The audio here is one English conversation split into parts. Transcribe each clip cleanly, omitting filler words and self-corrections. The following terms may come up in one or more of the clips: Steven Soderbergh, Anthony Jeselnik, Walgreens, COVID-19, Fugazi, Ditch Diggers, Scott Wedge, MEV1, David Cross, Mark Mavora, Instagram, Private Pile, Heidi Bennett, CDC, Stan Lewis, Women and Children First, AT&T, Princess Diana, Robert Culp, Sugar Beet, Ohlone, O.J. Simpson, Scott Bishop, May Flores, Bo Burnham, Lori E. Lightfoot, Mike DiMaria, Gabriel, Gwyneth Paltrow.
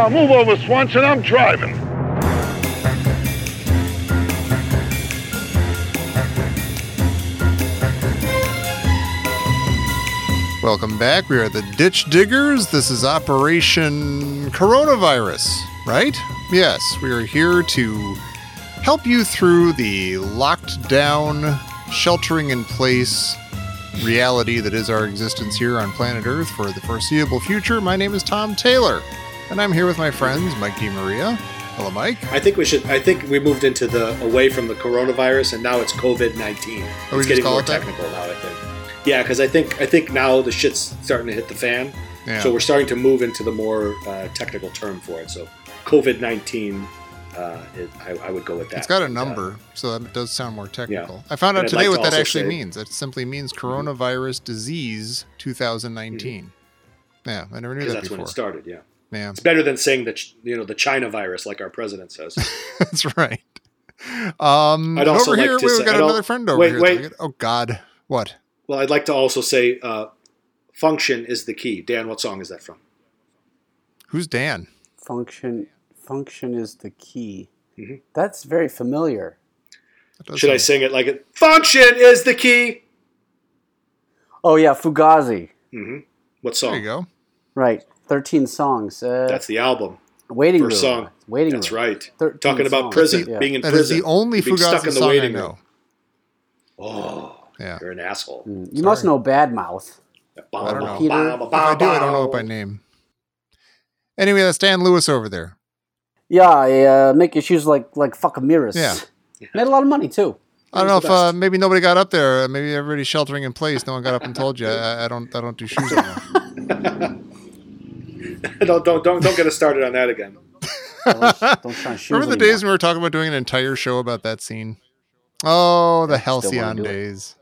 I'll move over, Swanson. I'm driving. Welcome back. We are the Ditch Diggers. This is Operation Coronavirus, right? Yes, we are here to help you through the locked down, sheltering in place reality that is our existence here on planet Earth for the foreseeable future. My name is Tom Taylor, and I'm here with my friends Mike DiMaria. Hello, Mike. I think we moved into the away from the coronavirus, and now it's COVID-19. Oh, it's getting more technical now, I think. Yeah, because I think now the shit's starting to hit the fan, yeah. So we're starting to move into the more technical term for it. So COVID-19. I would go with that. It's got a number, so that does sound more technical. Yeah. I found out today what that actually means. It simply means coronavirus disease 2019. Mm-hmm. Yeah, I never knew that before. That's when it started, yeah. Yeah. It's better than saying that, you know, the China virus, like our president says. That's right. I'd also over like here, to we've say, got another friend over wait, here. Wait. Oh, God. What? Well, I'd like to also say function is the key. Dan, what song is that from? Who's Dan? Function is the key. Mm-hmm. That's very familiar. Should I sing it like it? Function is the key. Oh yeah, Fugazi. Mm-hmm. What song? There you go. Right, 13 songs. That's the album. Waiting First room. Song. Waiting That's room. Right. Talking about songs. Prison, yeah. Being in that prison. That is the only being Fugazi stuck in the song I know. Oh, yeah. You're an asshole. Mm. You Sorry. Must know Badmouth. I don't know. If I do, I don't know it by name. Anyway, that's Stan Lewis over there. Yeah, make your shoes like fucking mirrors. Yeah. Made a lot of money, too. I don't know if maybe nobody got up there. Maybe everybody's sheltering in place. No one got up and told you. I don't do shoes anymore. don't get us started on that again. don't try shoes Remember the anymore. Days when we were talking about doing an entire show about that scene? Oh, the Halcyon days.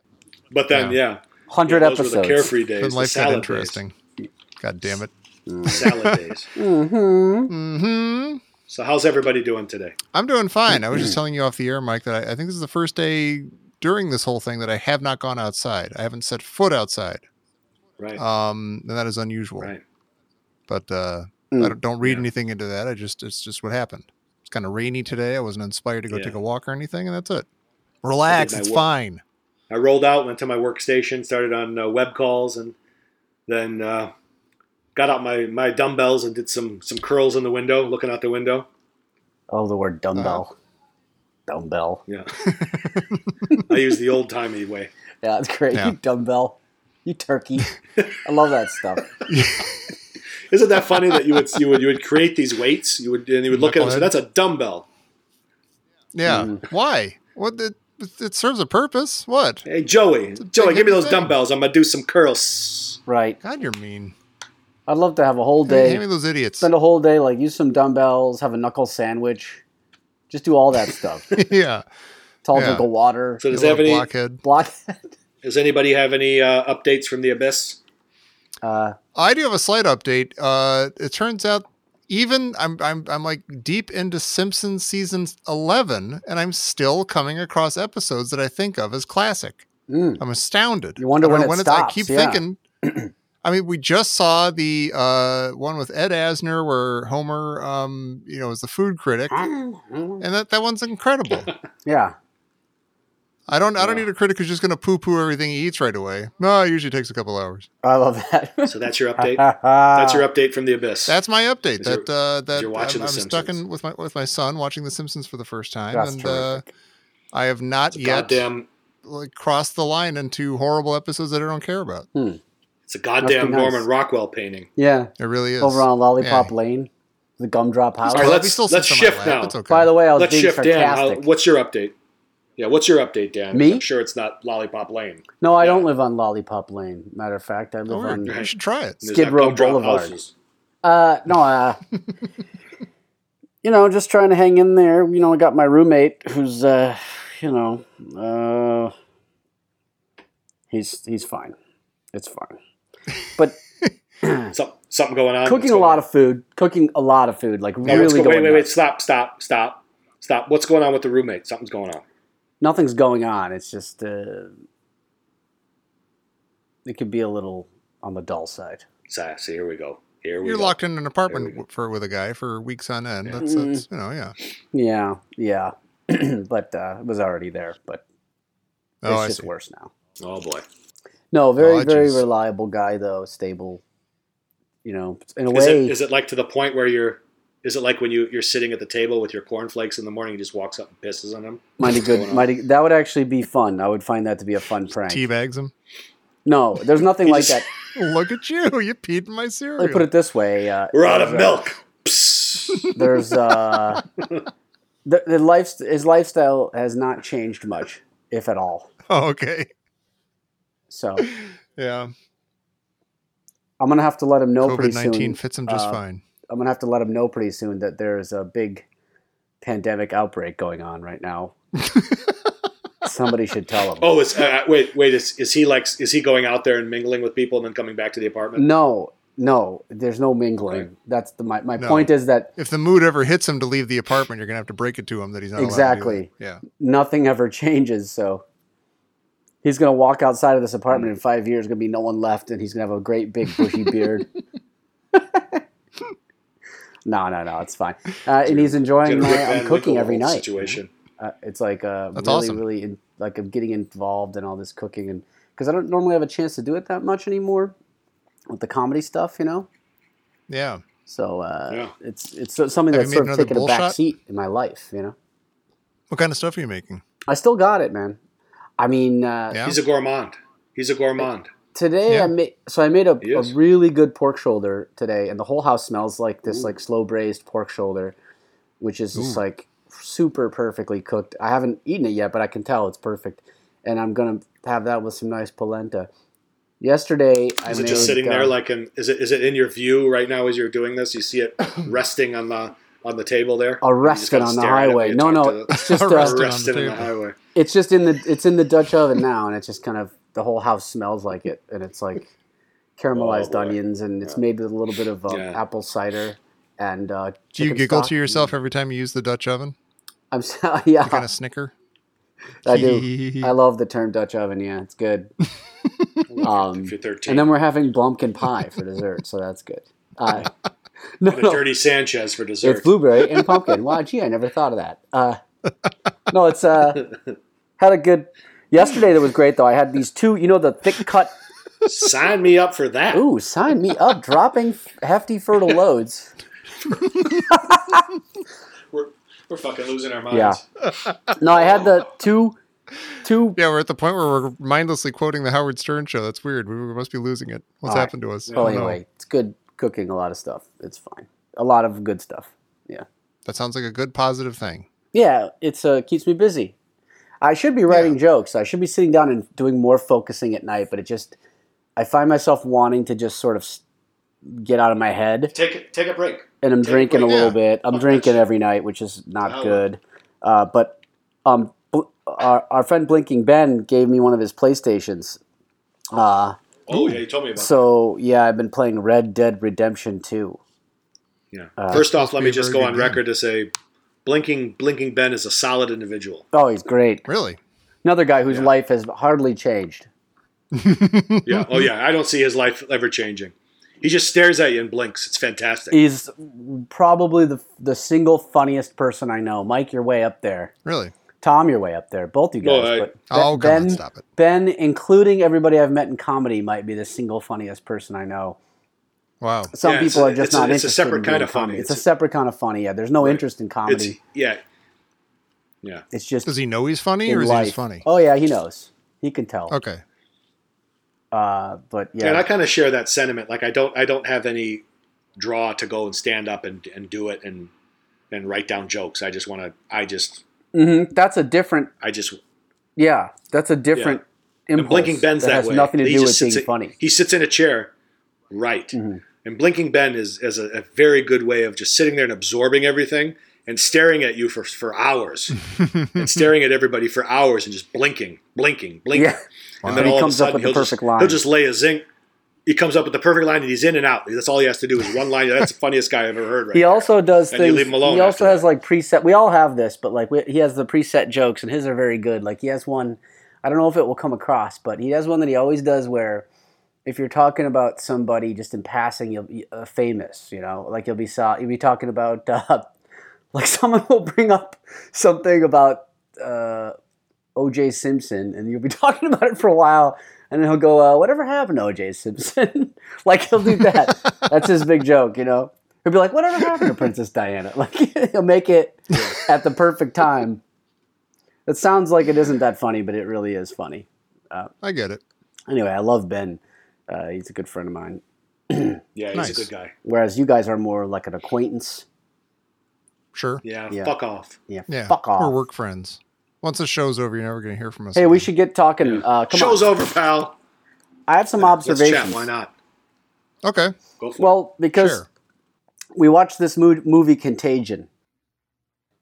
But then, yeah. 100 episodes. Those were the carefree days. Then life's not interesting. Days. God damn it. Salad days. Mm-hmm. Mm-hmm. So how's everybody doing today? I'm doing fine. I was just telling you off the air, Mike, that I think this is the first day during this whole thing that I have not gone outside. I haven't set foot outside. Right. And that is unusual. Right. But I don't read anything into that. It's just what happened. It's kind of rainy today. I wasn't inspired to go take a walk or anything, and that's it. Relax. It's fine. I rolled out, went to my workstation, started on web calls, and then... got out my dumbbells and did some curls in the window, looking out the window. Oh, the word dumbbell. Dumbbell. Yeah. I use the old-timey way. Yeah, that's great. Yeah. You dumbbell. You turkey. I love that stuff. Isn't that funny that you would create these weights? You would look at them and say, that's a dumbbell. Yeah. Mm. Why? What? It serves a purpose. What? Hey, Joey, give me those dumbbells. I'm going to do some curls. Right. God, you're mean. I'd love to have a whole day. Hand me those idiots. Spend a whole day, like, use some dumbbells, have a knuckle sandwich. Just do all that stuff. Yeah. Tall drink of water. So does anybody, blockhead. Does anybody have any updates from the abyss? I do have a slight update. It turns out even I'm like deep into Simpsons season 11, and I'm still coming across episodes that I think of as classic. Mm. I'm astounded. You wonder when it stops. I keep thinking... I mean, we just saw the one with Ed Asner where Homer, is the food critic, and that one's incredible. Yeah, I don't need a critic who's just going to poo-poo everything he eats right away. No, it usually takes a couple hours. I love that. So that's your update. That's your update from the abyss. That's my update. That you're watching. I'm stuck in with my son watching The Simpsons for the first time, that's and I have not yet crossed the line into horrible episodes that I don't care about. Hmm. It's a goddamn Norman Rockwell painting. Yeah. It really is. Over on Lollipop Lane, the Gumdrop House. All right, let's shift now. Okay. By the way, I was being sarcastic. Dan, what's your update? Yeah, what's your update, Dan? Me? I'm sure it's not Lollipop Lane. No, I don't live on Lollipop Lane. Matter of fact, I live on... You should try it. Skid Row Boulevard. Just trying to hang in there. You know, I got my roommate who's, he's fine. It's fine. But something going on. Cooking a lot of food. Like really going on. Wait. Stop. What's going on with the roommate? Something's going on. Nothing's going on. It's just it could be a little on the dull side. So here we go. Here we You're go. Locked in an apartment for with a guy for weeks on end. Yeah. That's yeah. But it was already there. But it's just worse now. Oh boy. No, very reliable guy though, stable. You know, in a way. Is it like to the point where you're? Is it like when you're sitting at the table with your cornflakes in the morning? He just walks up and pisses on them. Mighty good. That would actually be fun. I would find that to be a fun prank. Teabags him. No, there's nothing like that. Look at you! You peed in my cereal. Let me put it this way: we're out of milk. There's his lifestyle has not changed much, if at all. Oh, okay. So. Yeah. I'm gonna have to let him know pretty soon. COVID-19 fits him just fine. I'm going to have to let them know pretty soon that there's a big pandemic outbreak going on right now. Somebody should tell them. Oh, it's, wait. Is he going out there and mingling with people and then coming back to the apartment? No, there's no mingling. Right. That's my point is that if the mood ever hits him to leave the apartment, you're going to have to break it to him that he's not allowed to do that. Yeah. Nothing ever changes. So he's going to walk outside of this apartment in 5 years, going to be no one left. And he's going to have a great big bushy beard. No, it's fine. And he's enjoying I'm cooking every night. Situation. It's like really, awesome. Really, like I'm getting involved in all this cooking, and because I don't normally have a chance to do it that much anymore with the comedy stuff, you know. Yeah. So it's something that's sort of taken a back seat in my life, you know. What kind of stuff are you making? I still got it, man. I mean, he's a gourmand. Today I made a really good pork shoulder today, and the whole house smells like this like slow braised pork shoulder, which is just like super perfectly cooked. I haven't eaten it yet, but I can tell it's perfect, and I'm gonna have that with some nice polenta. Yesterday is it in your view right now as you're doing this? You see it resting on the table there, arrested on the highway. No, it's just arrested on the highway. It's in the Dutch oven now, and it's just kind of. The whole house smells like it, and it's like caramelized onions, and it's made with a little bit of apple cider. And do you giggle to yourself every time you use the Dutch oven? I'm sorry, yeah. You kind of snicker. I do. I love the term Dutch oven. Yeah, it's good. If you're 13. And then we're having Blumpkin pie for dessert, so that's good. Dirty Sanchez for dessert. It's blueberry and pumpkin. Wow, gee, I never thought of that. It's had a good. Yesterday that was great though. I had these two, the thick cut. Sign me up for that. Ooh, sign me up. Dropping hefty fertile loads. we're fucking losing our minds. Yeah. No, I had the two. Yeah, we're at the point where we're mindlessly quoting the Howard Stern show. That's weird. We must be losing it. What's happened to us? Well, anyway, it's good cooking. A lot of stuff. It's fine. A lot of good stuff. Yeah. That sounds like a good positive thing. Yeah, it's keeps me busy. I should be writing jokes. I should be sitting down and doing more focusing at night, but I find myself wanting to just sort of get out of my head. Take a break. And I'm drinking a little bit. I'm drinking every night, which is not good. But our friend Blinking Ben gave me one of his PlayStations. You told me about that. So, I've been playing Red Dead Redemption 2. Yeah. First off, let me just go on record to say... Blinking Ben is a solid individual. Oh, he's great. Really? Another guy whose life has hardly changed. Yeah. Oh, yeah. I don't see his life ever changing. He just stares at you and blinks. It's fantastic. He's probably the single funniest person I know. Mike, you're way up there. Really? Tom, you're way up there. Both you guys. God, stop it. Ben, including everybody I've met in comedy, might be the single funniest person I know. Wow. Some people are just not interested in comedy. It's a separate kind of funny. It's a separate kind of funny, yeah. There's no interest in comedy. Yeah. It's just... Does he know he's funny or is he just funny? Oh, yeah, he knows. He can tell. Okay. But, yeah. And I kind of share that sentiment. Like, I don't have any draw to go and stand up and do it and write down jokes. I just want to... That's a different... Yeah, that's a different impulse. And Blinking Ben's that way. That has nothing to do with being funny. He sits in a chair... Right. Mm-hmm. And Blinking Ben is a very good way of just sitting there and absorbing everything and staring at you for hours and staring at everybody for hours and just blinking. Yeah. Wow. And then all of a sudden he'll just lay a zing. He comes up with the perfect line and he's in and out. That's all he has to do is one line. That's the funniest guy I've ever heard. Right. He also does things. And you leave him alone. He also has like preset. We all have this, but like he has the preset jokes and his are very good. Like he has one. I don't know if it will come across, but he has one that he always does where if you're talking about somebody just in passing, you'll be famous, you know, like you'll be talking about, like someone will bring up something about O.J. Simpson, and you'll be talking about it for a while, and then he'll go, whatever happened to O.J. Simpson? Like, he'll do that. That's his big joke, you know? He'll be like, whatever happened to Princess Diana? Like, he'll make it at the perfect time. It sounds like it isn't that funny, but it really is funny. I get it. Anyway, I love Ben. He's a good friend of mine. Yeah, he's nice. A good guy. Whereas you guys are more like an acquaintance. Sure. Yeah. Fuck off. Yeah, fuck off. We're work friends. Once the show's over, you're never going to hear from us. Hey, again. We should get talking. Come show's on. Over, pal. I have some observations. Let's chat. Why not? Okay. Go for it. Because we watched this movie Contagion.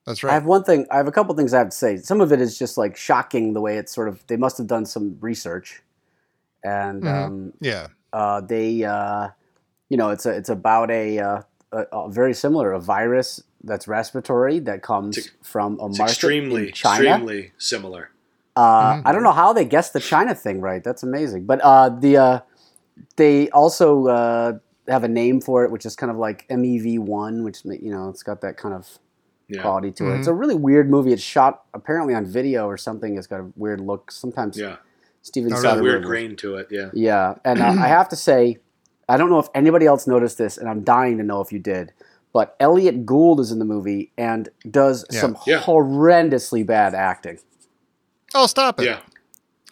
That's right. I have a couple things I have to say. Some of it is just like shocking the way it's sort of, they must have done some research. And it's about a very similar, a virus that's respiratory that comes from a market in China. Extremely similar. I don't know how they guessed the China thing right. That's amazing. But they also have a name for it, which is kind of like MEV1, which, you know, it's got that kind of quality to it. It's a really weird movie. It's shot apparently on video or something. It's got a weird look. Sometimes Steven Soderbergh. It's got a weird grain to it, yeah. Yeah, and I have to say, I don't know if anybody else noticed this, and I'm dying to know if you did, but Elliott Gould is in the movie and does some horrendously bad acting. Oh, stop it. Yeah.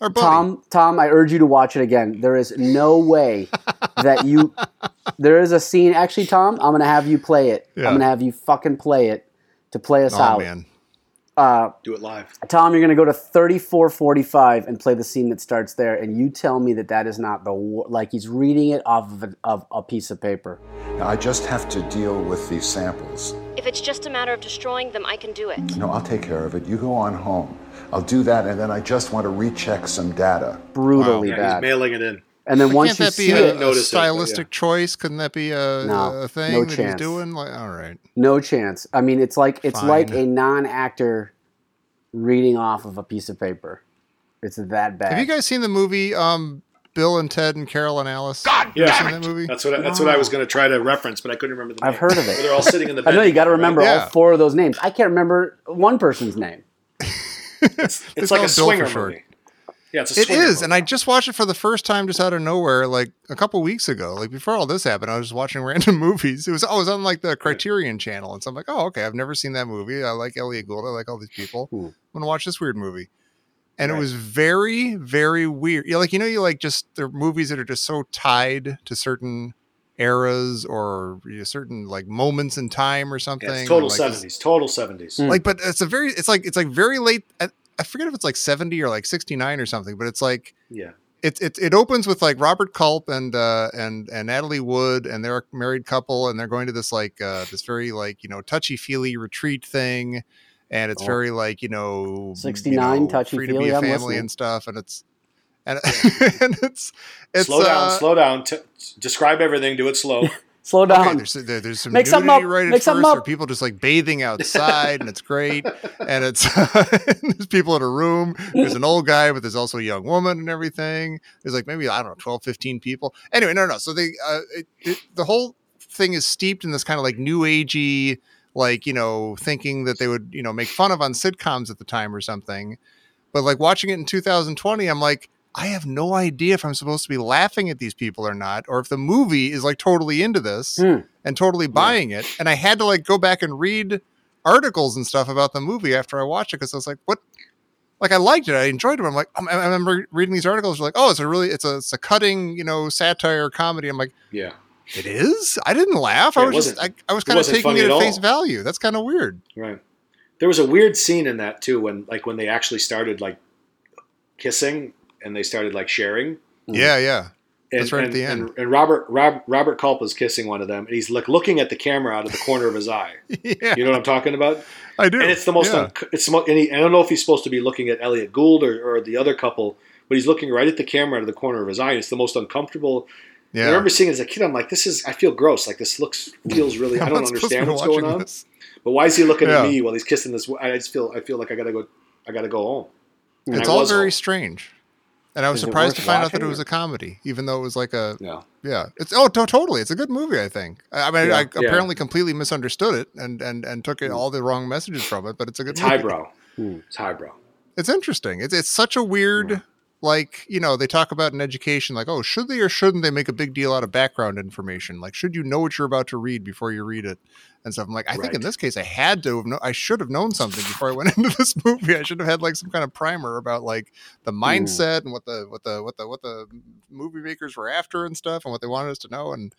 Our buddy. Tom, I urge you to watch it again. There is no way that you... There is a scene... Actually, Tom, I'm going to have you play it. Yeah. I'm going to have you fucking play it to play us out. Oh, man. Do it live. Tom, you're going to go to 34:45 and play the scene that starts there, and you tell me that is not the... Like, he's reading it off of a piece of paper. I just have to deal with these samples. If it's just a matter of destroying them, I can do it. No, I'll take care of it. You go on home. I'll do that, and then I just want to recheck some data. Brutally bad. He's mailing it in. And then once you see it... Can't that be a stylistic choice? Couldn't that be a thing that he's doing? Like, all right. No chance. I mean, it's like a non-actor reading off of a piece of paper. It's that bad. Have you guys seen the movie... Bill and Ted and Carol and Alice. God damn it! That movie? That's what I was going to try to reference, but I couldn't remember the name. I've heard of it. They're all sitting in the bed. I know you got to remember all four of those names. I can't remember one person's name. It's like a swinger movie. Yeah, it's a swinger movie. It is, and I just watched it for the first time just out of nowhere like a couple weeks ago. Like before all this happened, I was just watching random movies. It was on like the Criterion channel, and so I'm like, oh, okay, I've never seen that movie. I like Elliott Gould. I like all these people. Ooh. I'm going to watch this weird movie. And it was very, very weird. Yeah, like, you know, you like just there are movies that are just so tied to certain eras or certain like moments in time or something. Yeah, it's total like 70s. Total 70s. Like, but it's like very late. I forget if it's like 70 or like 69 or something. But it's like it opens with like Robert Culp and Natalie Wood, and they're a married couple, and they're going to this like this very like, you know, touchy feely retreat thing. And it's very like, you know, 69 touchy free to be a family and stuff. And it's slow down. Describe everything. Do it slow. Slow down. Okay, there's some nudity right at first, or people just like bathing outside, and it's great. And it's there's people in a room. There's an old guy, but there's also a young woman and everything. There's like maybe, I don't know, 12, 15 people. Anyway, no. So they the whole thing is steeped in this kind of like new agey, like, you know, thinking that they would, you know, make fun of on sitcoms at the time or something. But like watching it in 2020, I'm like, I have no idea if I'm supposed to be laughing at these people or not, or if the movie is like totally into this and totally buying it. And I had to like go back and read articles and stuff about the movie after I watched it, because I was like, what? Like, I liked it. I enjoyed it. I'm like, I remember reading these articles. They're like, oh, it's a cutting, you know, satire comedy. I'm like, yeah. It is? I didn't laugh. I was kind of taking it at face value. That's kind of weird. Right. There was a weird scene in that too, when they actually started like kissing and they started like sharing. Yeah. That's right at the end. And Robert Culp is kissing one of them, and he's like looking at the camera out of the corner of his eye. Yeah. You know what I'm talking about? I do. And it's the most. Yeah. I don't know if he's supposed to be looking at Elliott Gould or the other couple, but he's looking right at the camera out of the corner of his eye. And it's the most uncomfortable. Yeah. I remember seeing it as a kid. I'm like, I feel gross. Like, this feels really, I don't understand what's going on. But why is he looking at me while he's kissing this? I just feel like I gotta go home. It's all very strange. And I was surprised to find out that it was a comedy, even though it was like a It's totally it's a good movie. I think I mean I apparently completely misunderstood it and took in all the wrong messages from it, but it's a good movie. Highbrow. It's highbrow. It's interesting. It's such a weird like, you know, they talk about in education, like, oh, should they or shouldn't they make a big deal out of background information? Like, should you know what you're about to read before you read it and stuff? I'm like, I think in this case, I had to have I should have known something before I went into this movie. I should have had like some kind of primer about like the mindset and what the movie makers were after and stuff and what they wanted us to know. And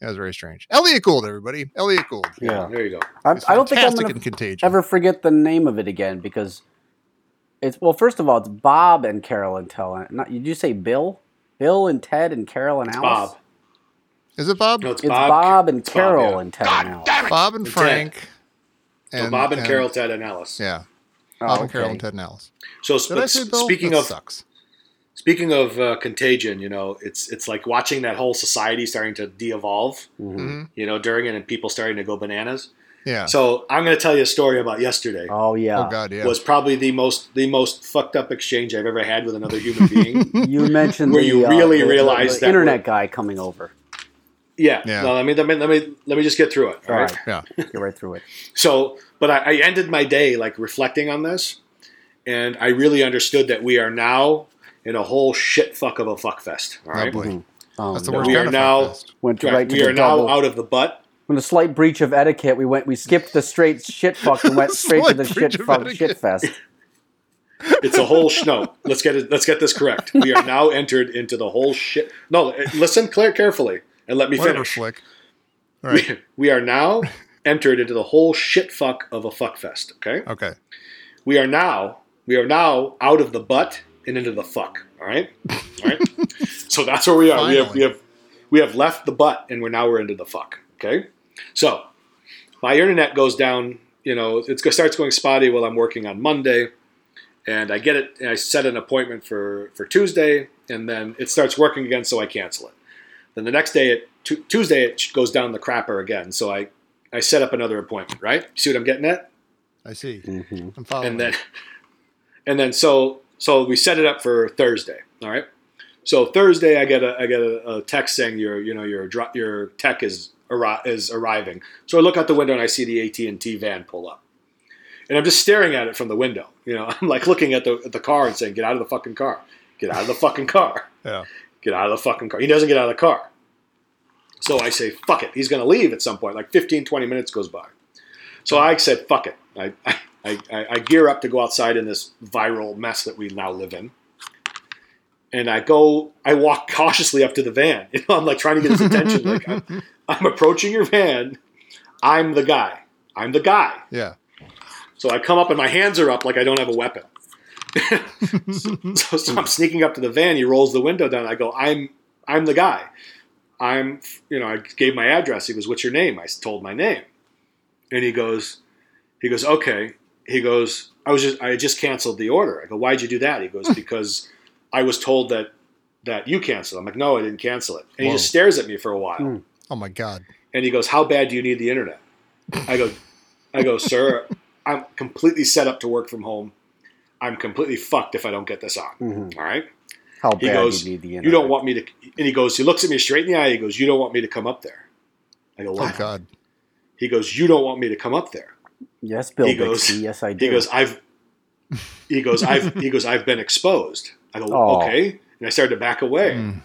it was very strange. Elliott Gould, everybody. Elliott Gould. Yeah, there you go. I don't think I'm gonna ever forget the name of it again because. Well, first of all, it's Bob and Carol and Tel. Did you say Bill? Bill and Ted and Carol and Alice? Bob. Is it Bob? No, it's Bob. Bob and Carol and Ted and Alice. Bob and Frank. And, so Bob and Carol, Ted and Alice. Yeah. Bob and Carol and Ted and Alice. So speaking of Contagion, you know, it's like watching that whole society starting to de-evolve, you know, during it and people starting to go bananas. Yeah. So I'm going to tell you a story about yesterday. Oh yeah. Oh god, yeah. Was probably the most fucked up exchange I've ever had with another human being. You mentioned where you really realized the internet guy coming over. Yeah. No, let me just get through it. All right. Yeah. Get right through it. So, but I ended my day like reflecting on this, and I really understood that we are now in a whole shit fuck of a fuck fest. All right. Oh, that's the worst we kind are now. Fest. Went right to we are double. Now out of the butt. When a slight breach of etiquette, we skipped the straight shit fuck and went straight to the shit fuck shit fest. It's a whole no. Let's get this correct. We are now entered into the whole shit. No, listen, Claire, carefully and let me finish. All right. We are now entered into the whole shit fuck of a fuck fest. Okay. Okay. We are now out of the butt and into the fuck. All right. All right. So that's where we are. Finally. We have left the butt and we're now into the fuck. Okay. So my internet goes down, you know, it starts going spotty while I'm working on Monday, and I get it, and I set an appointment for Tuesday, and then it starts working again, so I cancel it. Then the next day, Tuesday, it goes down the crapper again, so I set up another appointment, right? See what I'm getting at? I see. Mm-hmm. I'm following. And then so we set it up for Thursday, all right? So Thursday, I get a text saying your tech is arriving. So I look out the window and I see the AT&T van pull up. And I'm just staring at it from the window. You know, I'm like looking at the car and saying, get out of the fucking car. Get out of the fucking car. Yeah. Get out of the fucking car. He doesn't get out of the car. So I say, fuck it. He's going to leave at some point. Like 15, 20 minutes goes by. So I said, fuck it. I gear up to go outside in this viral mess that we now live in. And I walk cautiously up to the van. You know, I'm like trying to get his attention. Like, I'm approaching your van. I'm the guy. Yeah. So I come up and my hands are up like I don't have a weapon. so I'm sneaking up to the van. He rolls the window down. I go, I'm the guy. I gave my address. He goes, what's your name? I told my name. And he goes, okay. He goes, I just canceled the order. I go, why'd you do that? He goes, because I was told that you canceled. I'm like, no, I didn't cancel it. And he just stares at me for a while. Mm. Oh my God. And he goes, how bad do you need the internet? I go, sir, I'm completely set up to work from home. I'm completely fucked if I don't get this on. Mm-hmm. All right. How bad do you need the internet? You don't want me to. And he goes, he looks at me straight in the eye. He goes, you don't want me to come up there. I go, why? Oh God. He goes, you don't want me to come up there. Yes, Bill. He goes, Dixie, yes, I do. He goes, I've been exposed. I go, okay. And I started to back away. Mm.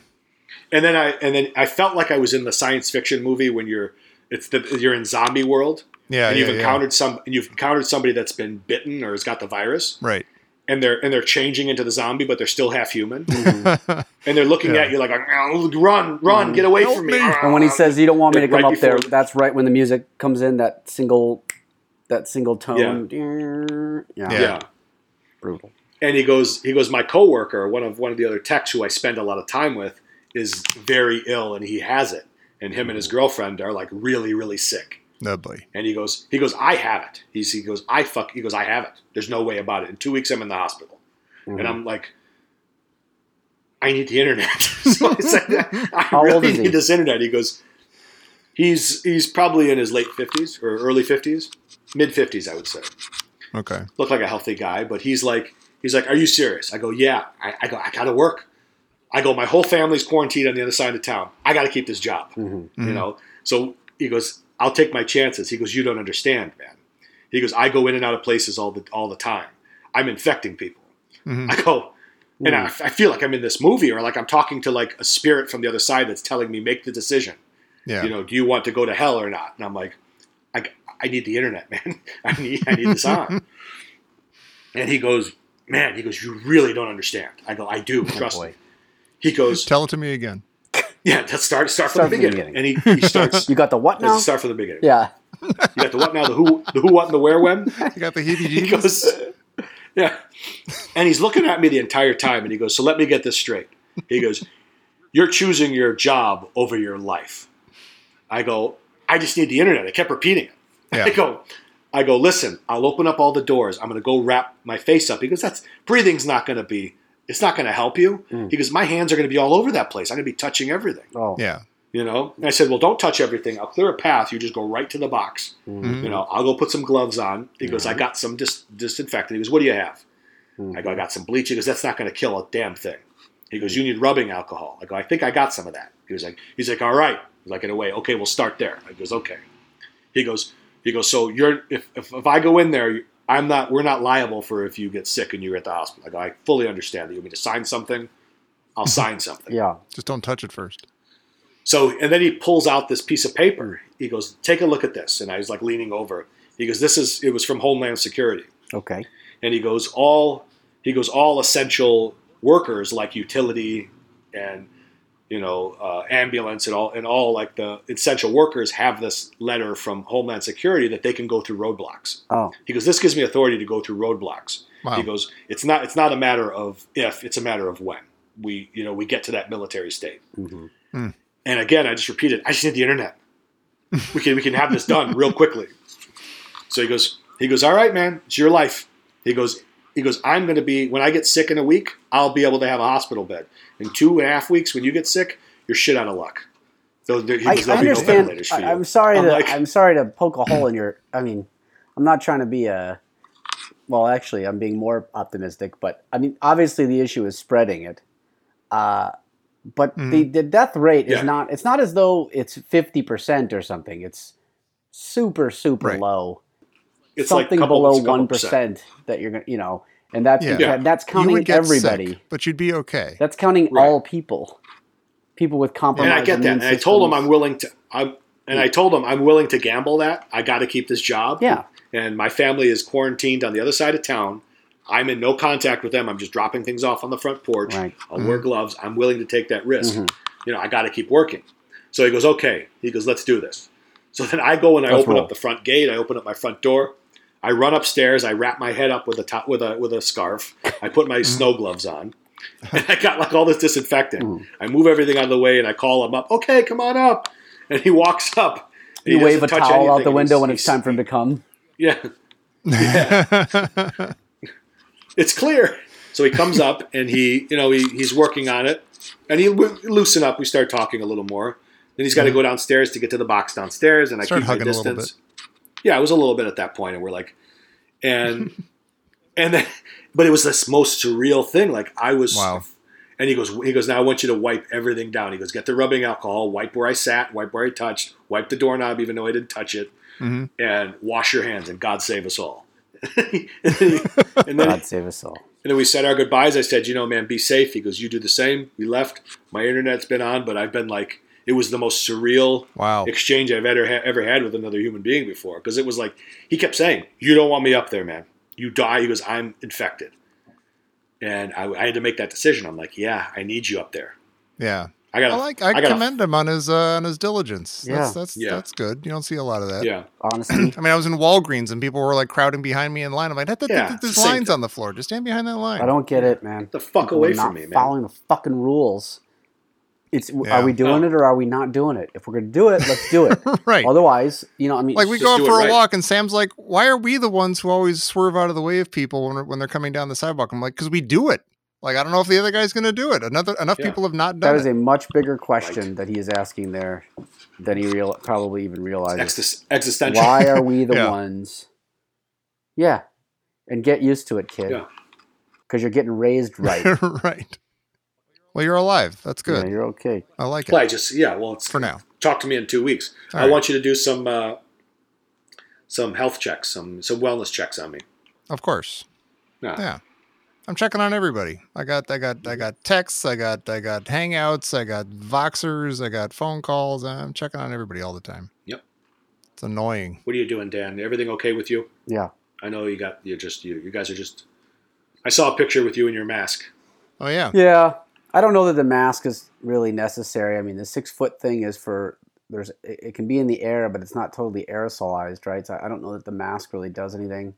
And then I felt like I was in the science fiction movie when you're in zombie world. Yeah. And you've encountered somebody that's been bitten or has got the virus. Right. And they're changing into the zombie, but they're still half human. Mm-hmm. And they're looking at you like, run, get away from me. And when he says you don't want me to come up there, that's right when the music comes in, that single tone. Yeah. Brutal. And he goes, my coworker, one of the other techs who I spend a lot of time with, is very ill, and he has it. And him and his girlfriend are like really, really sick. Lovely. And he goes, I have it. I have it. There's no way about it. In 2 weeks, I'm in the hospital. Mm-hmm. And I'm like, I need the internet. So I said, I really need this internet. He goes, he's probably in his late 50s or early 50s, mid 50s, I would say. Okay. Looked like a healthy guy, but he's like, He's like, are you serious? I go, yeah. I go, I got to work. I go, my whole family's quarantined on the other side of town. I got to keep this job. Mm-hmm. You know? So he goes, I'll take my chances. He goes, you don't understand, man. He goes, I go in and out of places all the time. I'm infecting people. Mm-hmm. I go, and I feel like I'm in this movie, or like I'm talking to like a spirit from the other side that's telling me, make the decision. Yeah. You know, do you want to go to hell or not? And I'm like, I need the internet, man. I need this on. And he goes, man, he goes, you really don't understand. I go, I do. Trust me. He goes, tell it to me again. Yeah, let's start from the beginning. And he starts. You got the what now? Start from the beginning. Yeah. You got the what now? The who, what, and the where, when? You got the heebie-jeebies. He goes, yeah. And he's looking at me the entire time, and he goes, so let me get this straight. He goes, you're choosing your job over your life. I go, I just need the internet. I kept repeating it. Yeah. I go, listen, I'll open up all the doors. I'm going to go wrap my face up. He goes, that's breathing's not going to be, it's not going to help you. Mm. He goes, my hands are going to be all over that place. I'm going to be touching everything. Oh, yeah. You know? And I said, well, don't touch everything. I'll clear a path. You just go right to the box. Mm-hmm. You know, I'll go put some gloves on. He goes, I got some disinfectant. He goes, what do you have? Mm-hmm. I go, I got some bleach. He goes, that's not going to kill a damn thing. He goes, you need rubbing alcohol. I go, I think I got some of that. He was like, he's like, all right. He's like, in a way, okay, we'll start there. I goes, okay. He goes, so you're if I go in there, we're not liable for if you get sick and you're at the hospital. I go, I fully understand that. You want me to sign something? I'll sign something. Yeah. Just don't touch it first. So, and then he pulls out this piece of paper. He goes, take a look at this. And I was like leaning over. He goes, it was from Homeland Security. Okay. And he goes, all essential workers like utility and, you know, ambulance and all like the essential workers have this letter from Homeland Security that they can go through roadblocks. Oh. He goes, this gives me authority to go through roadblocks. Wow. He goes, it's not a matter of if, it's a matter of when we get to that military state. Mm-hmm. Mm. And again, I just repeated, I just need the internet. We can have this done real quickly. So he goes, all right, man, it's your life. He goes, I'm going to be, when I get sick in a week, I'll be able to have a hospital bed. In 2.5 weeks, when you get sick, you're shit out of luck. There'll be no ventilators for you. I'm sorry to poke a hole in your, I mean, I'm not trying to be well, actually, I'm being more optimistic, but I mean, obviously the issue is spreading it. But the death rate is not, it's not as though it's 50% or something. It's super, super low. It's something like below 1% that you're going to, you know, and that's counting everybody. Sick, but you'd be okay. That's counting all people with compromised. And I get that. And systems. I told him I'm willing to gamble that I got to keep this job. Yeah. And my family is quarantined on the other side of town. I'm in no contact with them. I'm just dropping things off on the front porch. Right. I'll wear gloves. I'm willing to take that risk. Mm-hmm. You know, I got to keep working. So he goes, okay. He goes, let's do this. So then I go and I open up the front gate. I open up my front door. I run upstairs. I wrap my head up with a scarf. I put my snow gloves on, and I got like all this disinfectant. I move everything out of the way, and I call him up. Okay, come on up. And he walks up. And you wave a towel out the window when it's time for him to come. Yeah. It's clear. So he comes up, and he's working on it, and he loosen up. We start talking a little more. Then he's got to go downstairs to get to the box downstairs, and I keep my distance. A little bit. Yeah, it was a little bit at that point, and we're like, and then, but it was this most surreal thing. Like I was, wow. And he goes, now I want you to wipe everything down. He goes, get the rubbing alcohol, wipe where I sat, wipe where I touched, wipe the doorknob, even though I didn't touch it, and wash your hands. And God save us all. And then, God save us all. And then we said our goodbyes. I said, you know, man, be safe. He goes, you do the same. We left. My internet's been on, but I've been like. It was the most surreal exchange I've ever had with another human being before. Because it was like, he kept saying, you don't want me up there, man. You die. He goes, I'm infected. And I had to make that decision. I'm like, yeah, I need you up there. Yeah. I commend him on his diligence. Yeah. That's good. You don't see a lot of that. Yeah. Honestly. I mean, I was in Walgreens and people were like crowding behind me in line. I'm like, there's lines on the floor. Just stand behind that line. I don't get it, man. Get the fuck away from me, man. Following the fucking rules. Are we doing it or are we not doing it? If we're going to do it, let's do it. Right. Otherwise, you know, I mean, like we go for a walk and Sam's like, why are we the ones who always swerve out of the way of people when they're coming down the sidewalk? I'm like, cause we do it. Like, I don't know if the other guy's going to do it. Enough people have not done it. That is a much bigger question that he is asking there than he probably even realizes. Existential. Why are we the ones? Yeah. And get used to it, kid. Yeah. because you're getting raised right. Right. Well, you're alive. That's good. Yeah, you're okay. I like it. Well, I just, yeah, well, it's, for now. Talk to me in 2 weeks. All right. Want you to do some health checks, some wellness checks on me. Of course. Yeah. Yeah. I'm checking on everybody. I got texts. I got hangouts. I got Voxers. I got phone calls. I'm checking on everybody all the time. Yep. It's annoying. What are you doing, Dan? Everything okay with you? Yeah. I know you guys are just, I saw a picture with you in your mask. Oh yeah. Yeah. I don't know that the mask is really necessary. I mean, the 6 foot thing is for, it can be in the air, but it's not totally aerosolized, right? So I don't know that the mask really does anything,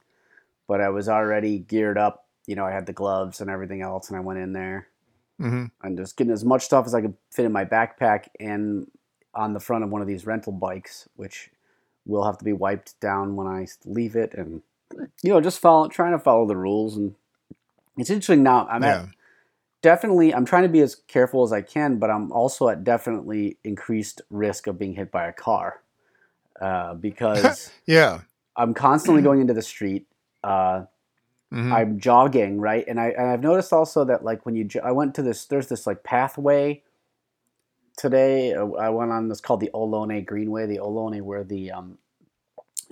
but I was already geared up. You know, I had the gloves and everything else, and I went in there. Mm-hmm. I'm just getting as much stuff as I could fit in my backpack and on the front of one of these rental bikes, which will have to be wiped down when I leave it. And, you know, just trying to follow the rules. And it's interesting now. I'm trying to be as careful as I can, but I'm also at definitely increased risk of being hit by a car because yeah, I'm constantly going into the street. Mm-hmm. I'm jogging, right? And I've noticed also that like when I went to this, there's this like pathway today. I went on this called the Ohlone Greenway. The Ohlone were the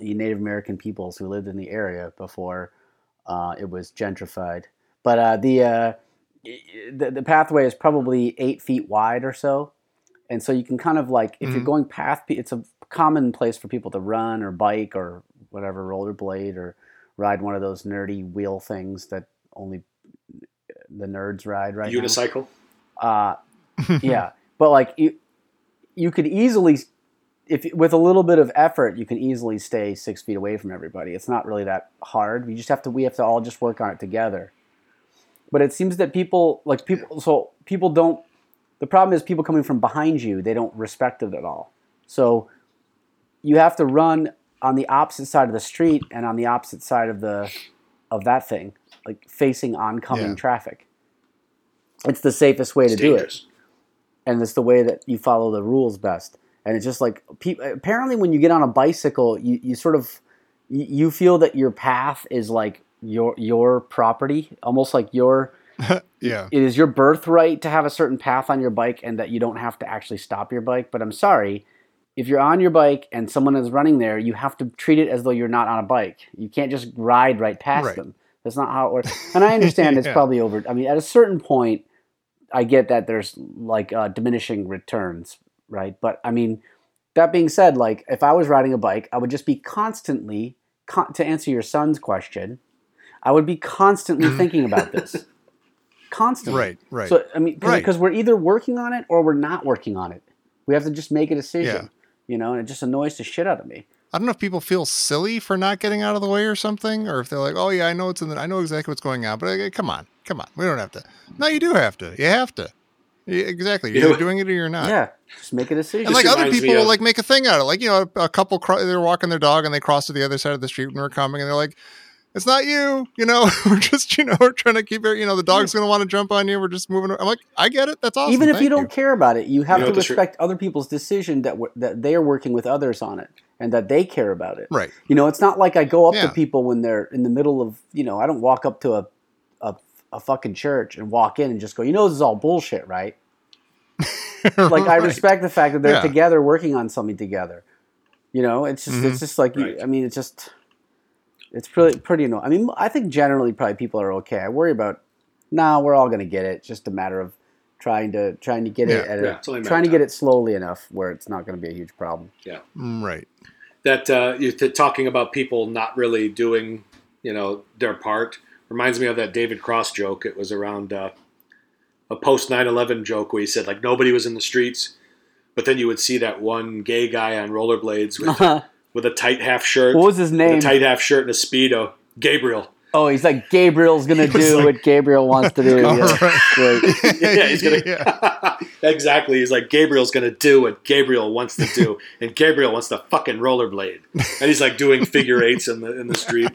Native American peoples who lived in the area before it was gentrified. But the pathway is probably 8 feet wide or so, and so you can kind of like if mm-hmm. you're going past, it's a common place for people to run or bike or whatever, rollerblade or ride one of those nerdy wheel things that only the nerds ride right now. Unicycle? Yeah. But like you could easily, with a little bit of effort, you can easily stay 6 feet away from everybody. It's not really that hard. We have to all just work on it together. But it seems that the problem is people coming from behind you, they don't respect it at all. So you have to run on the opposite side of the street and on the opposite side of that thing, like facing oncoming traffic. It's the safest way to do it. And it's the way that you follow the rules best. And it's just like, apparently when you get on a bicycle, you sort of, you feel that your path is like your property, almost like your, it is your birthright to have a certain path on your bike and that you don't have to actually stop your bike. But I'm sorry, if you're on your bike and someone is running there, you have to treat it as though you're not on a bike. You can't just ride right past them. That's not how it works. And I understand it's probably over. I mean, at a certain point, I get that there's like diminishing returns, right? But I mean, that being said, like if I was riding a bike, I would just be constantly, to answer your son's question, I would be constantly thinking about this. Constantly. Right. So, I mean, because we're either working on it or we're not working on it. We have to just make a decision. Yeah. You know, and it just annoys the shit out of me. I don't know if people feel silly for not getting out of the way or something, or if they're like, "Oh yeah, I know I know exactly what's going on." But come on, we don't have to. No, you do have to. You have to. Exactly, you're either doing it or you're not. Yeah, just make a decision. And like other people will like make a thing out of it. Like you know, a couple they're walking their dog and they cross to the other side of the street when we're coming, and they're like, "It's not you." You know, we're just we're trying to keep it. You know, the dog's going to want to jump on you. We're just moving. I'm like, I get it. That's awesome. Even if you don't care about it, you have to respect other people's decision that they are working with others on it and that they care about it. Right. You know, it's not like I go up to people when they're in the middle of. You know, I don't walk up to a fucking church and walk in and just go, you know, this is all bullshit, right? Like I respect the fact that they're together working on something together. You know, it's just it's pretty annoying. I mean, I think generally probably people are okay. I worry about we're all going to get it. It's just a matter of trying to get it to get it slowly enough where it's not going to be a huge problem. Yeah. Right. That you're talking about people not really doing, you know, their part. Reminds me of that David Cross joke. It was around a post 9/11 joke where he said, like, nobody was in the streets. But then you would see that one gay guy on rollerblades with a tight half shirt. What was his name? With a tight half shirt and a Speedo. Gabriel. Oh, he's like, Gabriel's going to do what Gabriel wants to do. He's going to. Exactly. He's like, Gabriel's going to do what Gabriel wants to do. And Gabriel wants to fucking rollerblade. And he's like doing figure eights in the street.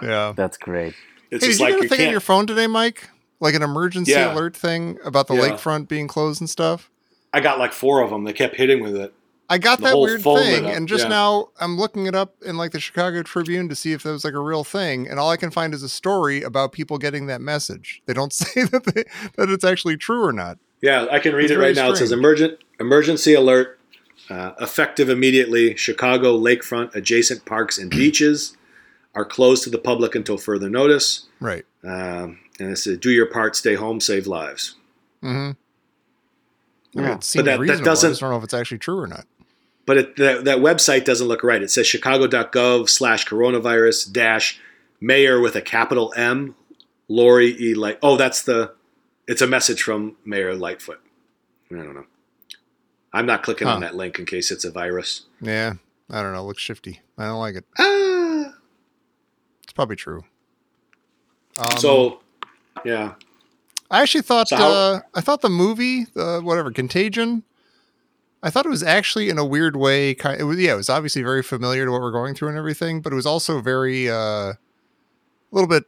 Yeah, that's great. It's hey, did you get a thing on your phone today, Mike? Like an emergency alert thing about the lakefront being closed and stuff? I got like 4 of them. They kept hitting with it. I got that weird thing, and just now I'm looking it up in like the Chicago Tribune to see if that was like a real thing, and all I can find is a story about people getting that message. They don't say that that it's actually true or not. Yeah, I can read it right now. It says emergency alert, effective immediately. Chicago lakefront adjacent parks and beaches are closed to the public until further notice. Right. And it says, do your part, stay home, save lives. Mm-hmm. Yeah. I mean, it seems reasonable. I just don't know if it's actually true or not. But that website doesn't look right. It says chicago.gov/coronavirus-mayor with a capital M, Lori E. Lightfoot. Oh, it's a message from Mayor Lightfoot. I don't know. I'm not clicking on that link in case it's a virus. Yeah. I don't know. It looks shifty. I don't like it. It's probably true. Yeah. I actually thought, I thought the movie, Contagion, I thought it was actually in a weird way. It was obviously very familiar to what we're going through and everything, but it was also very, a little bit,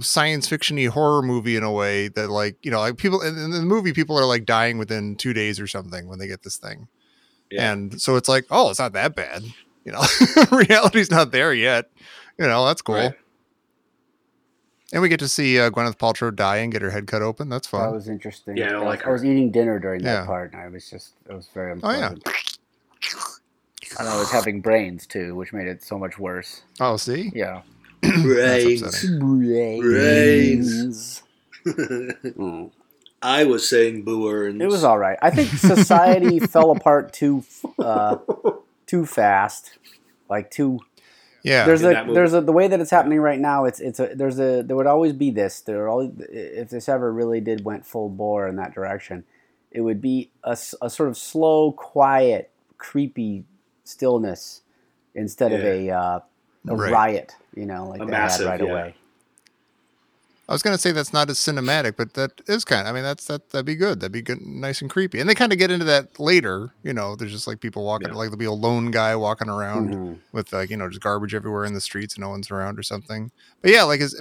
science fiction-y horror movie in a way that like people in the movie, people are like dying within 2 days or something when they get this thing. Yeah. And so it's like, oh, it's not that bad. Reality's not there yet. That's cool. Right. And we get to see Gwyneth Paltrow die and get her head cut open. That's fun. That was interesting. Yeah, I was eating dinner during that part, and it was very unpleasant. Oh, yeah. And I was having brains, too, which made it so much worse. Oh, see? Yeah. Brains. I was saying boo-erns. It was all right. I think society fell apart too fast. Like, too... Yeah, the way that it's happening right now. There would always be this. If this ever really did went full bore in that direction, it would be a sort of slow, quiet, creepy stillness instead of a riot. Like a massive away. I was gonna say that's not as cinematic, but that is kind of. I mean, that'd be good. That'd be good, nice and creepy. And they kind of get into that later. There's just like people walking, like there'll be a lone guy walking around with like just garbage everywhere in the streets, and no one's around or something. But yeah, like as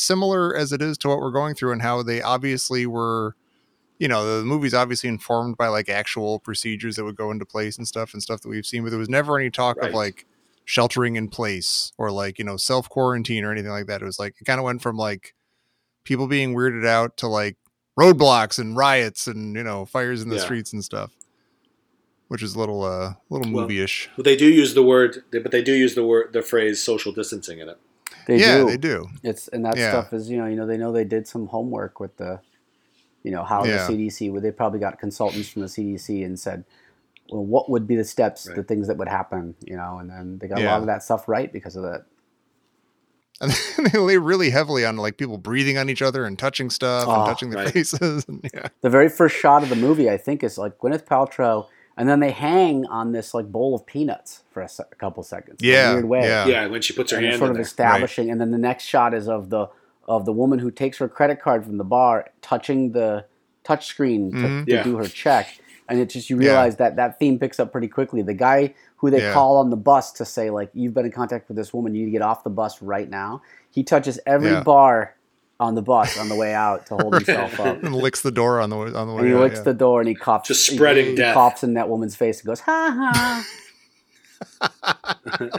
similar as it is to what we're going through and how they obviously were, the movie's obviously informed by like actual procedures that would go into place and stuff that we've seen. But there was never any talk of like sheltering in place or like self quarantine or anything like that. It was like it kind of went from like people being weirded out to like roadblocks and riots and fires in the streets and stuff, which is a little movie-ish. Well, they do use the phrase social distancing in it. They do. It's and that stuff is they know they did some homework with the how the CDC they probably got consultants from the CDC and said, well, what would be the steps, the things that would happen, and then they got a lot of that stuff right because of that. And they lay really heavily on like people breathing on each other and touching stuff and touching their faces. The very first shot of the movie, I think, is like Gwyneth Paltrow, and then they hang on this like bowl of peanuts for a couple seconds. Yeah, in a weird way. Yeah, when she puts her hand sort in of there. Establishing, and then the next shot is of the woman who takes her credit card from the bar, touching the touch screen to do her check, and it just you realize that theme picks up pretty quickly. The guy who they call on the bus to say, like, you've been in contact with this woman, you need to get off the bus right now. He touches every bar on the bus on the way out to hold himself up. And licks the door on the way out. And he licks the door and he coughs. Just spreading death. He coughs in that woman's face and goes, ha ha.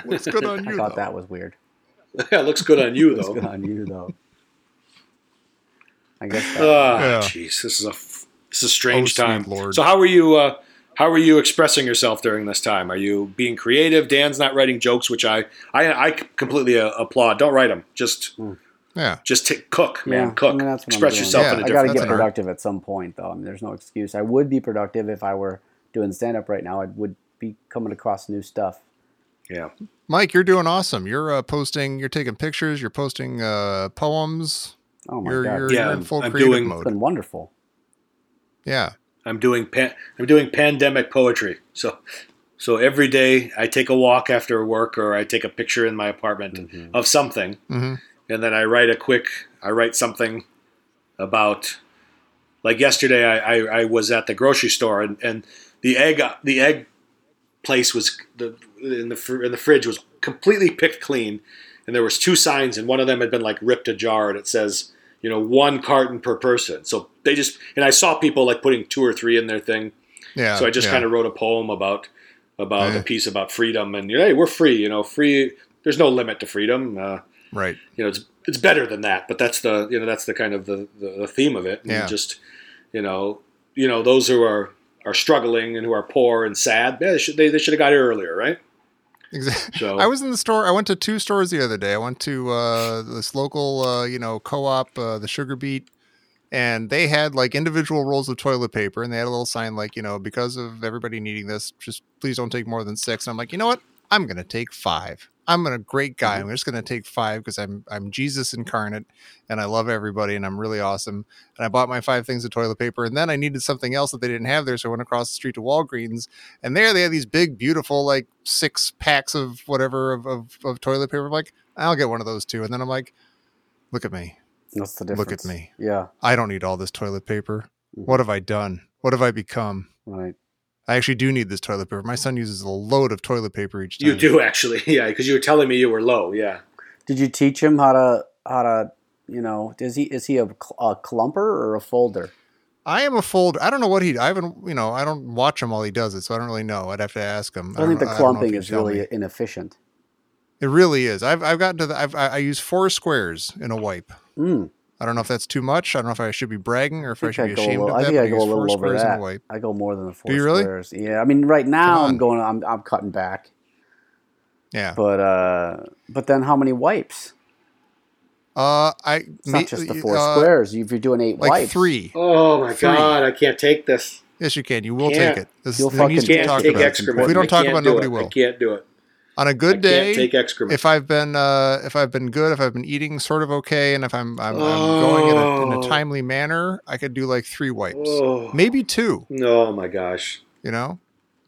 Looks good on you, I thought that was weird. Yeah, looks good on you, though. Looks good on you, though. I guess jeez, this is a strange time. Lord. So how were you... How are you expressing yourself during this time? Are you being creative? Dan's not writing jokes, which I completely applaud. Don't write them. Just cook, man. Cook. I mean, express yourself in a different way. I got to get productive at some point, though. I mean, there's no excuse. I would be productive if I were doing stand-up right now. I would be coming across new stuff. Yeah. Mike, you're doing awesome. You're posting. You're taking pictures. You're posting poems. Oh, my God. You're in full creative mode. It's been wonderful. Yeah. I'm doing pandemic poetry. So every day I take a walk after work, or I take a picture in my apartment of something, and then I write something about. Like yesterday, I was at the grocery store, and the egg place was in the fridge was completely picked clean, and there was two signs, and one of them had been like ripped ajar, and it says, one carton per person. So they just, and I saw people like putting two or three in their thing. Yeah, so I just kind of wrote a poem about a piece about freedom, and hey, we're free, free. There's no limit to freedom. Right. It's better than that, but that's the kind of the theme of it. And just, those who are struggling and who are poor and sad, they should have got here earlier, right? Exactly. So, I was in the store. I went to two stores the other day. I went to this local, co-op, the Sugar Beet, and they had like individual rolls of toilet paper, and they had a little sign like, because of everybody needing this, just please don't take more than 6. And I'm like, you know what? I'm going to take 5. I'm a great guy. I'm just going to take 5 because I'm Jesus incarnate and I love everybody and I'm really awesome. And I bought my 5 things of toilet paper, and then I needed something else that they didn't have there. So I went across the street to Walgreens, and there they had these big, beautiful, like 6 packs of whatever of toilet paper. I'm like, I'll get one of those too. And then I'm like, look at me. What's the difference? Look at me. Yeah. I don't need all this toilet paper. What have I done? What have I become? Right. I actually do need this toilet paper. My son uses a load of toilet paper each time. You do actually, yeah, because you were telling me you were low, yeah. Did you teach him how to is he a clumper or a folder? I am a folder. I don't know what I haven't, I don't watch him while he does it, so I don't really know. I'd have to ask him. I think the clumping is really inefficient. It really is. I've gotten to I use 4 squares in a wipe. Mm. I don't know if that's too much. I don't know if I should be bragging or if I should be ashamed of that. I think I go a little over that. I go more than the 4 squares. Do you really? Yeah. I mean, right now I'm cutting back. Yeah. But then how many wipes? It's not just the 4 squares. If you're doing 8 wipes. Like 3. Oh my God. I can't take this. Yes, you can. You will take it. You'll fucking take excrement. If we don't talk about it, nobody will. I can't do it. On a good day, take excrement. If I've been good, if I've been eating sort of okay, and if I'm going in a timely manner, I could do like 3 wipes, maybe 2. Oh my gosh!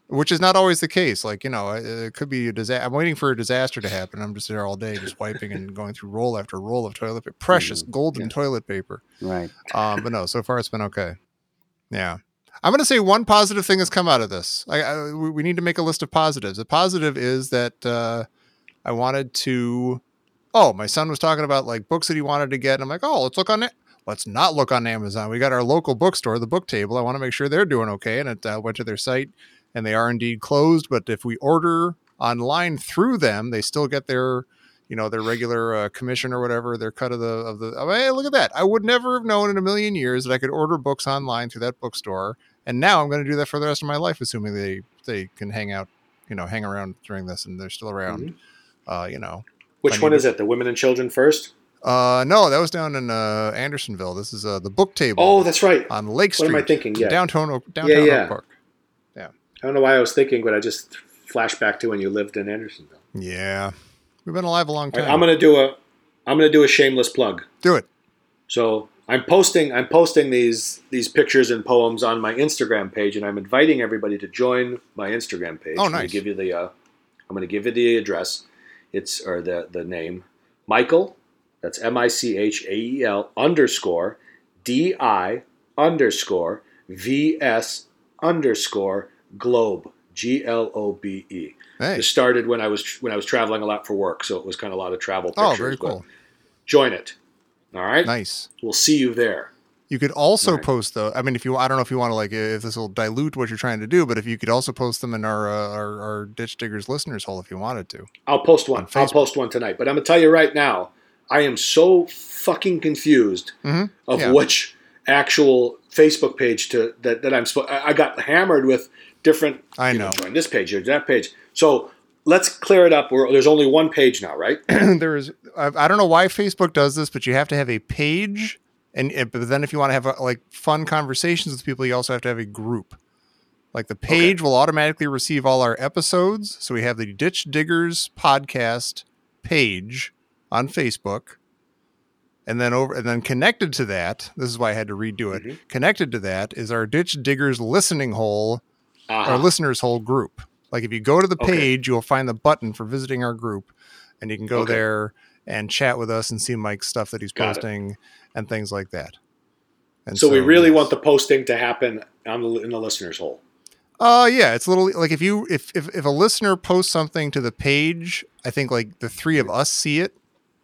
Which is not always the case. Like it could be a disaster. I'm waiting for a disaster to happen. I'm just there all day, just wiping and going through roll after roll of toilet paper, precious golden toilet paper. Right. But no, so far it's been okay. Yeah. I'm going to say one positive thing has come out of this. We need to make a list of positives. The positive is that I wanted to. Oh, my son was talking about like books that he wanted to get. And I'm like, let's look on it. Let's not look on Amazon. We got our local bookstore, the Book Table. I want to make sure they're doing okay. And I went to their site, and they are indeed closed. But if we order online through them, they still get their, their regular commission or whatever, their cut of the. Oh, hey, look at that. I would never have known in a million years that I could order books online through that bookstore. And now I'm going to do that for the rest of my life, assuming they can hang around during this, and they're still around. Mm-hmm. Which one is it? The Women and Children First? No, that was down in Andersonville. This is the Book Table. Oh, that's right. On Lake Street. What am I thinking? Yeah. Downtown Oak Park. Yeah. I don't know why I was thinking, but I just flashed back to when you lived in Andersonville. Yeah. We've been alive a long time. Right, I'm going to do a shameless plug. Do it. So I'm posting these pictures and poems on my Instagram page, and I'm inviting everybody to join my Instagram page. Oh, nice. I'm going to give you the address. It's the name Michael. That's MICHAEL _ DI _ VS _ Globe. GLOBE. Nice. This started when I was traveling a lot for work, so it was kind of a lot of travel pictures. Oh, very cool. Join it. All right. Nice. We'll see you there. You could also post though. I mean, I don't know if you want to if this will dilute what you're trying to do, but if you could also post them in our Ditch Diggers listeners hall if you wanted to. I'll post one. I'll post one tonight. But I'm gonna tell you right now, I am so fucking confused of which actual Facebook page that I'm supposed. I got hammered with different. I know. Join this page or that page. So. Let's clear it up. There's only one page now, right? There is. I don't know why Facebook does this, but you have to have a page, but then if you want to have fun conversations with people, you also have to have a group. Like the page will automatically receive all our episodes, so we have the Ditch Diggers podcast page on Facebook, and then connected to that. This is why I had to redo it. Mm-hmm. Connected to that is our Ditch Diggers listening hole, our listeners hole group. Like if you go to the page, you'll find the button for visiting our group, and you can go there and chat with us and see Mike's stuff that he's posting and things like that. And so we really want the posting to happen in the listener's hole. Yeah, it's a little like if a listener posts something to the page, I think like the 3 of us see it,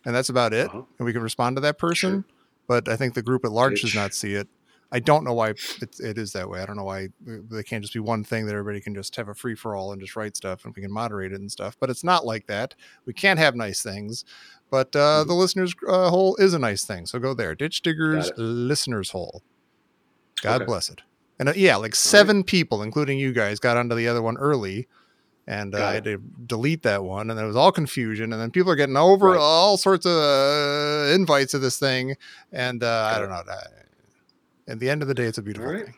and that's about it, and we can respond to that person. Sure. But I think the group at large does not see it. I don't know why it is that way. I don't know why they can't just be one thing that everybody can just have a free for all and just write stuff and we can moderate it and stuff. But it's not like that. We can't have nice things. But the listener's hole is a nice thing. So go there. Ditch Diggers listener's hole. God bless it. And yeah, like seven people, including you guys, got onto the other one early. And I had to delete that one. And it was all confusion. And then people are getting over all sorts of invites to this thing. And I don't know. At the end of the day, it's a beautiful thing.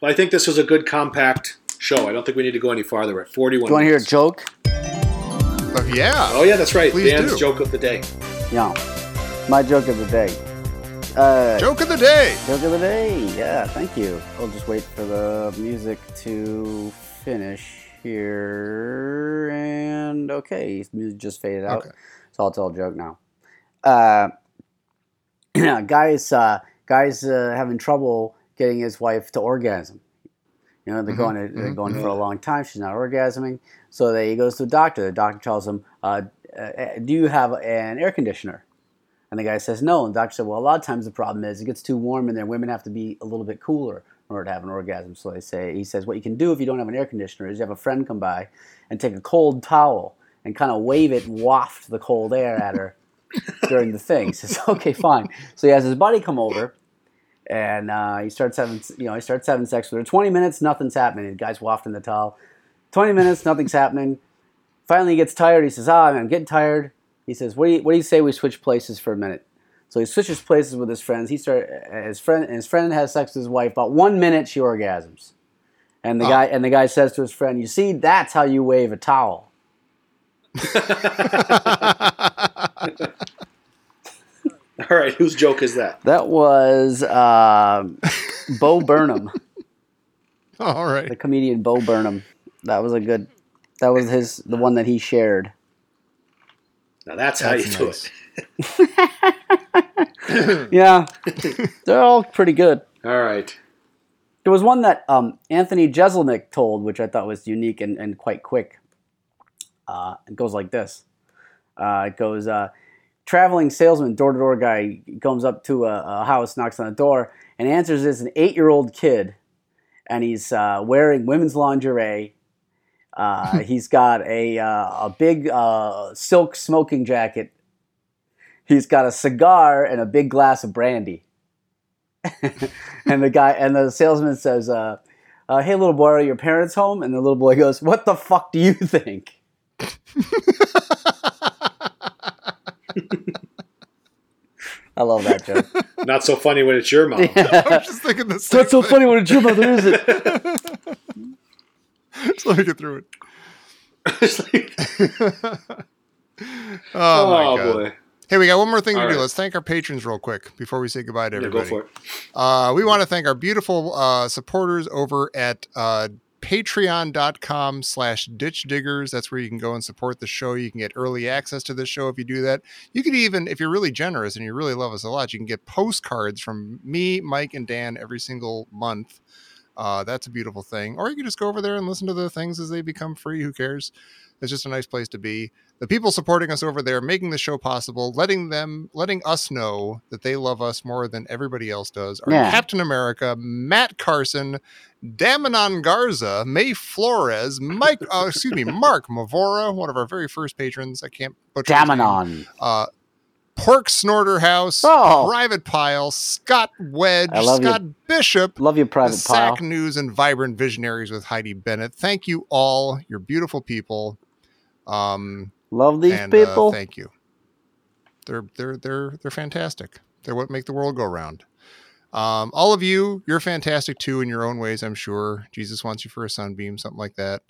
Well, I think this was a good compact show. I don't think we need to go any farther. We're at 41 minutes. Do you want to hear a joke? Yeah. Oh, yeah, that's right. Dan's joke of the day. Yeah. My joke of the day. Joke of the day. Joke of the day. Yeah, thank you. I'll just wait for the music to finish here. And okay, music just faded out. Okay. So I'll tell a joke now. Guy's having trouble getting his wife to orgasm. You know, they're going for a long time. She's not orgasming. So he goes to the doctor. The doctor tells him, do you have an air conditioner? And the guy says, no. And the doctor said, well, a lot of times the problem is it gets too warm in there. Women have to be a little bit cooler in order to have an orgasm. So he says, what you can do if you don't have an air conditioner is you have a friend come by and take a cold towel and kind of wave it and waft the cold air at her during the thing. He says, okay, fine. So he has his buddy come over. And he starts having sex with her. 20 minutes, nothing's happening. The guy's wafting the towel. 20 minutes, nothing's happening. Finally, he gets tired. He says, I'm getting tired. He says, what do you say we switch places for a minute? So he switches places with his friends. His friend has sex with his wife. About 1 minute, she orgasms. And the guy says to his friend, you see, that's how you wave a towel. All right, whose joke is that? That was Bo Burnham. All right. The comedian Bo Burnham. That was the one that he shared. Now that's how you do it. Yeah. They're all pretty good. All right. There was one that Anthony Jeselnik told, which I thought was unique and quite quick. It goes like this. Traveling salesman, door-to-door guy, comes up to a house, knocks on the door, and answers is an 8-year-old kid, and he's wearing women's lingerie. He's got a big silk smoking jacket. He's got a cigar and a big glass of brandy. And the salesman says, "Hey, little boy, are your parents home?" And the little boy goes, "What the fuck do you think?" I love that joke. Not so funny when it's your mom. Yeah. I was just thinking the same. Not so funny when it's your mother, is it? Just let me get through it. Oh my God. Boy. Hey, we got one more thing to do. Let's thank our patrons real quick before we say goodbye to everybody. Yeah, go for it. We want to thank our beautiful supporters over at patreon.com/ditchdiggers. That's where you can go and support the show. You can get early access to this show if you do that. You can even, if you're really generous and you really love us a lot, you can get postcards from me, Mike, and Dan every single month. That's a beautiful thing. Or you can just go over there and listen to the things as they become free. Who cares? It's just a nice place to be. The people supporting us over there, making the show possible, letting us know that they love us more than everybody else does, are Captain America, Matt Carson, Damanon Garza, May Flores, Mark Mavora, one of our very first patrons. I can't butcher Damanon. Pork Snorter House, Private Pile, Scott Wedge, Scott Bishop. Love you, Private Pile. Sack News and Vibrant Visionaries with Heidi Bennett. Thank you all. You're beautiful people. Love these people. Thank you. They're fantastic. They're what make the world go round. All of you, you're fantastic too in your own ways, I'm sure. Jesus wants you for a sunbeam, something like that.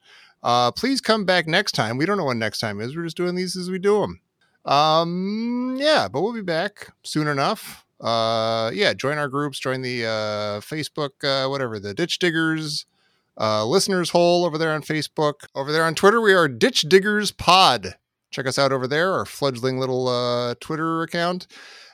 Please come back next time. We don't know when next time is. We're just doing these as we do them. But we'll be back soon enough. Join our groups, join the Facebook, the Ditch Diggers listeners hole over there on Facebook. Over there on Twitter, we are Ditch Diggers Pod. Check us out over there, our fledgling little Twitter account.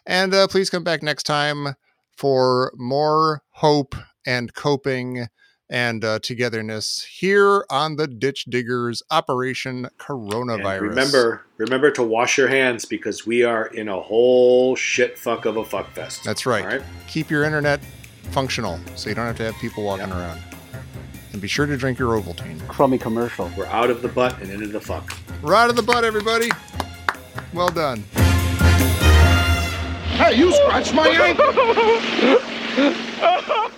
And please come back next time for more hope and coping and togetherness here on the Ditch Diggers Operation Coronavirus. And remember to wash your hands, because we are in a whole shit fuck of a fuck fest. That's right. All right? Keep your internet functional, so you don't have to have people walking around. And be sure to drink your Ovaltine. Crummy commercial. We're out of the butt and into the fuck. We're out of the butt, everybody. Well done. Hey, you scratched my ankle.